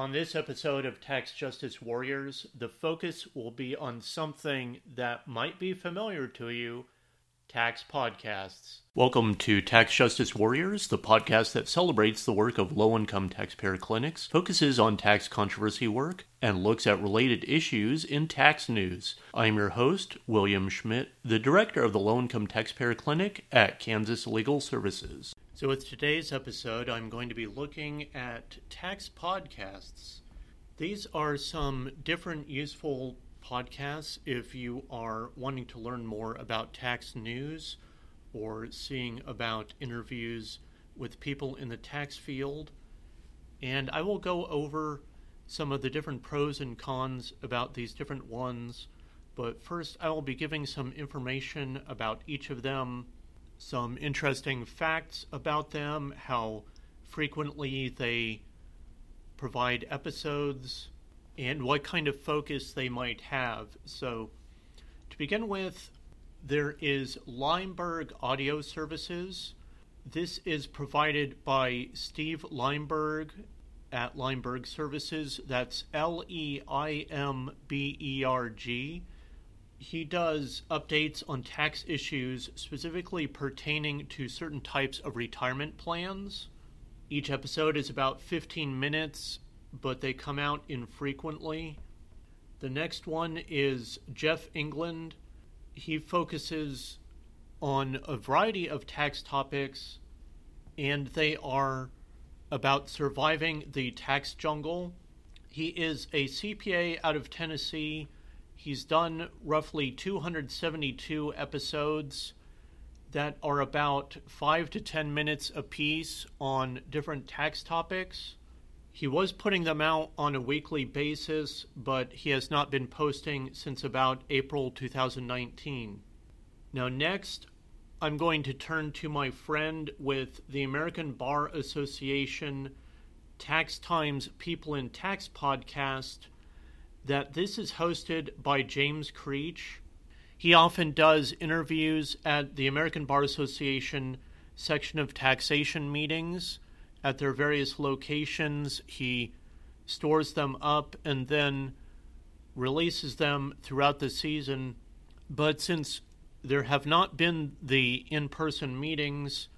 On this episode of Tax Justice Warriors, the focus will be on something that might be familiar to you, tax podcasts. Welcome to Tax Justice Warriors, the podcast that celebrates the work of low-income taxpayer clinics, focuses on tax controversy work, and looks at related issues in tax news. I'm your host, William Schmidt, the director of the Low-Income Taxpayer Clinic at Kansas Legal Services. So with today's episode, I'm going to be looking at tax podcasts. These are some different useful podcasts if you are wanting to learn more about tax news or seeing about interviews with people in the tax field. And I will go over some of the different pros and cons about these different ones. But first, I will be giving some information about each of them, some interesting facts about them, how frequently they provide episodes, and what kind of focus they might have. So, to begin with, there is Leimberg Audio Services. This is provided by Steve Leimberg at Leimberg Services. That's Leimberg. He does updates on tax issues specifically pertaining to certain types of retirement plans. Each episode is about 15 minutes, but they come out infrequently. The next one is Jeff England. He focuses on a variety of tax topics, and they are about surviving the tax jungle. He is a CPA out of Tennessee. He's done roughly 272 episodes that are about 5 to 10 minutes apiece on different tax topics. He was putting them out on a weekly basis, but he has not been posting since about April 2019. Now next, I'm going to turn to my friend with the American Bar Association Tax Times People in Tax podcast. That this is hosted by James Creech. He often does interviews at the American Bar Association section of taxation meetings at their various locations. He stores them up and then releases them throughout the season. But since there have not been the in-person meetings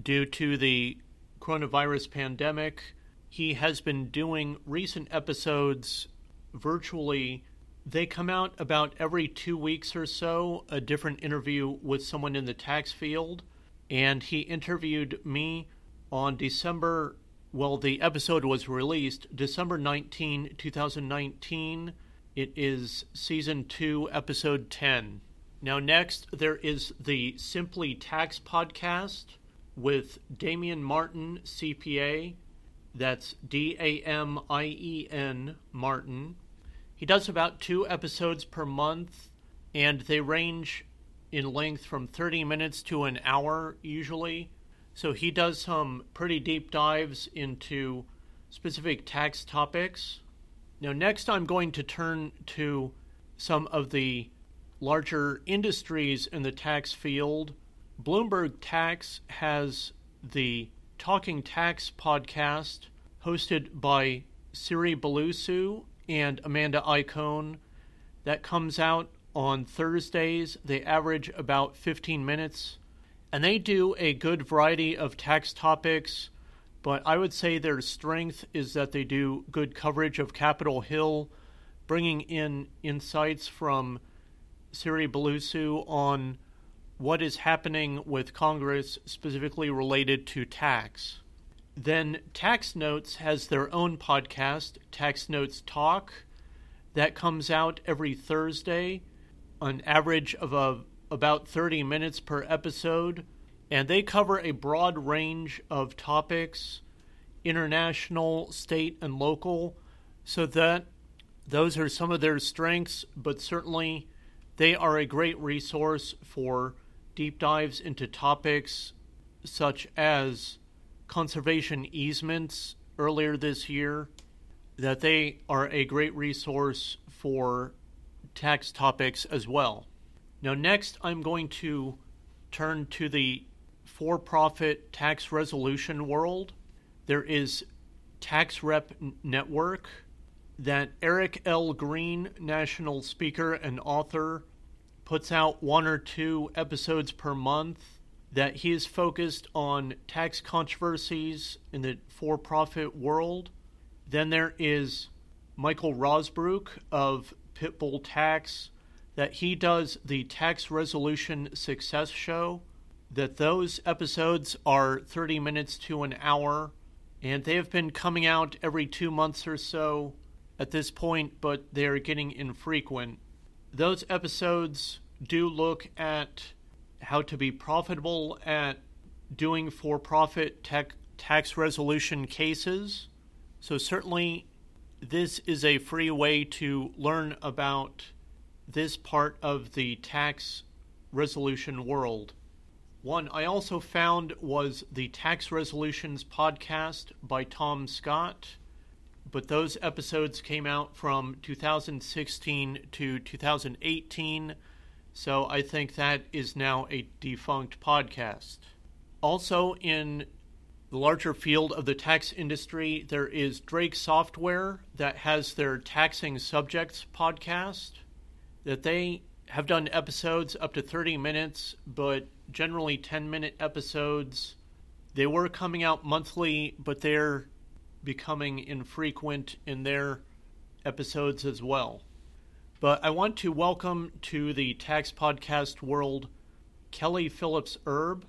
due to the coronavirus pandemic, he has been doing recent episodes virtually. They come out about every 2 weeks or so, a different interview with someone in the tax field. And he interviewed me on the episode was released December 19, 2019. It is season 2, episode 10. Now next, there is the Simply Tax podcast with Damien Martin, CPA. That's Damien Martin. He does about 2 episodes per month, and they range in length from 30 minutes to an hour usually. So he does some pretty deep dives into specific tax topics. Now next I'm going to turn to some of the larger industries in the tax field. Bloomberg Tax has the Talking Tax podcast hosted by Siri Bulusu and Amanda Icone. That comes out on Thursdays. They average about 15 minutes. And they do a good variety of tax topics, but I would say their strength is that they do good coverage of Capitol Hill, bringing in insights from Siri Bulusu on what is happening with Congress specifically related to tax. Then Tax Notes has their own podcast, Tax Notes Talk, that comes out every Thursday, an average of about 30 minutes per episode, and they cover a broad range of topics, international, state, and local, so that those are some of their strengths, but certainly they are a great resource for deep dives into topics such as conservation easements earlier this year, that they are a great resource for tax topics as well. Now next, I'm going to turn to the for-profit tax resolution world. There is Tax Rep Network, that Eric L. Green, national speaker and author, puts out 1 or 2 episodes per month, that he is focused on tax controversies in the for-profit world. Then there is Michael Rosbrook of Pitbull Tax, that he does the Tax Resolution Success Show, that those episodes are 30 minutes to an hour, and they have been coming out every 2 months or so at this point, but they are getting infrequent. Those episodes do look at how to be profitable at doing for-profit tax resolution cases. So certainly this is a free way to learn about this part of the tax resolution world. One I also found was the Tax Resolutions podcast by Tom Scott, but those episodes came out from 2016 to 2018, so I think that is now a defunct podcast. Also in the larger field of the tax industry, there is Drake Software that has their Taxing Subjects podcast, that they have done episodes up to 30 minutes, but generally 10-minute episodes. They were coming out monthly, but they're becoming infrequent in their episodes as well. But I want to welcome to the tax podcast world Kelly Phillips Erb.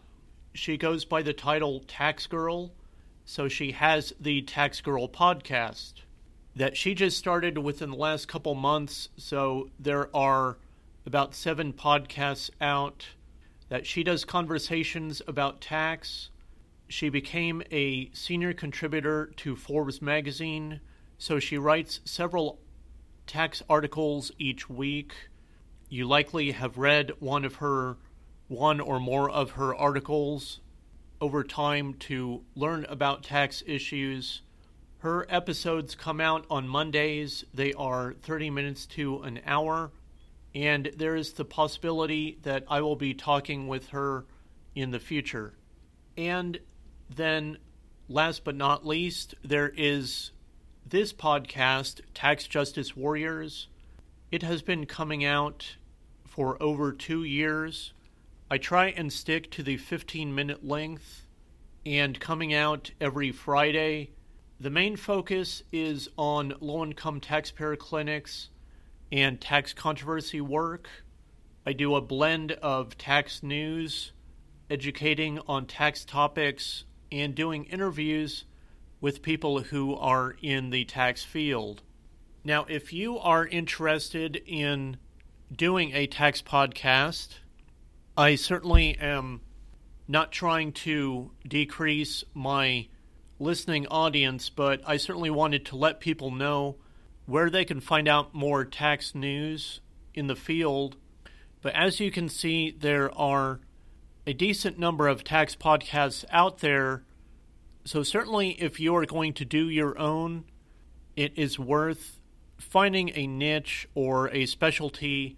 She goes by the title Tax Girl, so she has the Tax Girl podcast that she just started within the last couple months, so there are about 7 podcasts out that she does conversations about tax. She became a senior contributor to Forbes magazine, so she writes several tax articles each week. You likely have read one or more of her articles over time to learn about tax issues. Her episodes come out on Mondays. They are 30 minutes to an hour, and there is the possibility that I will be talking with her in the future. And then, last but not least, there is this podcast, Tax Justice Warriors. It has been coming out for over 2 years. I try and stick to the 15-minute length and coming out every Friday. The main focus is on low-income taxpayer clinics and tax controversy work. I do a blend of tax news, educating on tax topics, and doing interviews with people who are in the tax field. Now, if you are interested in doing a tax podcast, I certainly am not trying to decrease my listening audience, but I certainly wanted to let people know where they can find out more tax news in the field. But as you can see, there are a decent number of tax podcasts out there, so certainly if you are going to do your own, it is worth finding a niche or a specialty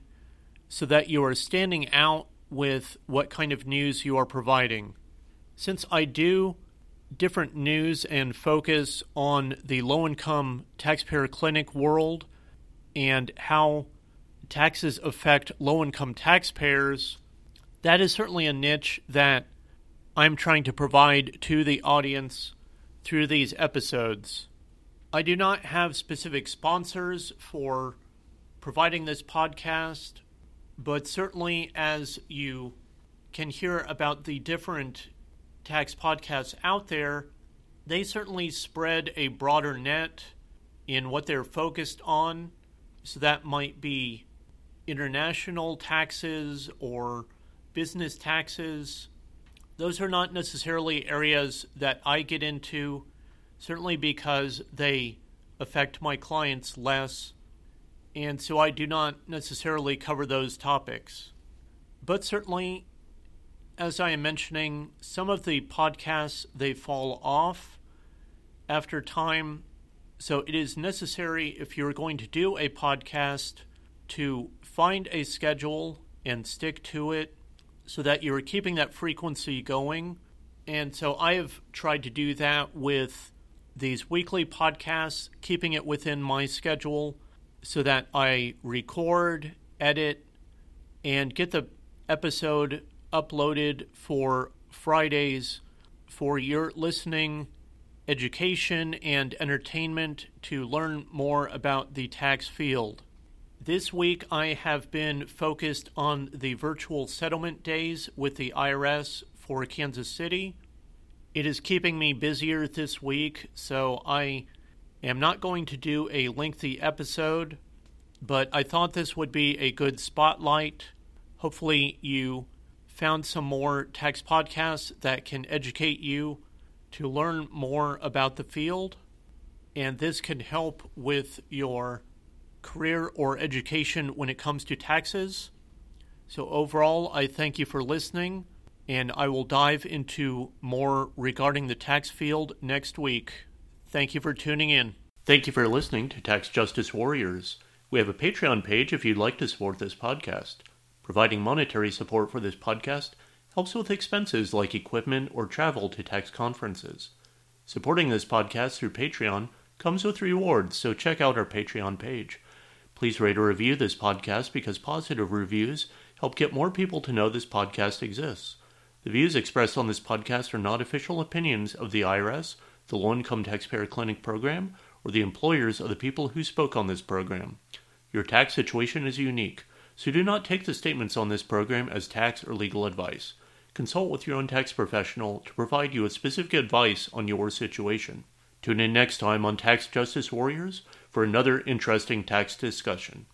so that you are standing out with what kind of news you are providing. Since I do different news and focus on the low-income taxpayer clinic world and how taxes affect low-income taxpayers, that is certainly a niche that I'm trying to provide to the audience through these episodes. I do not have specific sponsors for providing this podcast, but certainly as you can hear about the different tax podcasts out there, they certainly spread a broader net in what they're focused on. So that might be international taxes or business taxes. Those are not necessarily areas that I get into, certainly because they affect my clients less, and so I do not necessarily cover those topics. But certainly, as I am mentioning, some of the podcasts, they fall off after time, so it is necessary if you're going to do a podcast to find a schedule and stick to it, so that you're keeping that frequency going. And so I have tried to do that with these weekly podcasts, keeping it within my schedule so that I record, edit, and get the episode uploaded for Fridays for your listening, education, and entertainment to learn more about the tax field. This week, I have been focused on the virtual settlement days with the IRS for Kansas City. It is keeping me busier this week, so I am not going to do a lengthy episode, but I thought this would be a good spotlight. Hopefully you found some more tax podcasts that can educate you to learn more about the field, and this can help with your career or education when it comes to taxes. So overall, I thank you for listening. And I will dive into more regarding the tax field next week. Thank you for tuning in. Thank you for listening to Tax Justice Warriors. We have a Patreon page if you'd like to support this podcast. Providing monetary support for this podcast helps with expenses like equipment or travel to tax conferences. Supporting this podcast through Patreon comes with rewards, so check out our Patreon page. Please rate or review this podcast because positive reviews help get more people to know this podcast exists. The views expressed on this podcast are not official opinions of the IRS, the Low-Income Taxpayer Clinic program, or the employers of the people who spoke on this program. Your tax situation is unique, so do not take the statements on this program as tax or legal advice. Consult with your own tax professional to provide you with specific advice on your situation. Tune in next time on Tax Justice Warriors for another interesting tax discussion.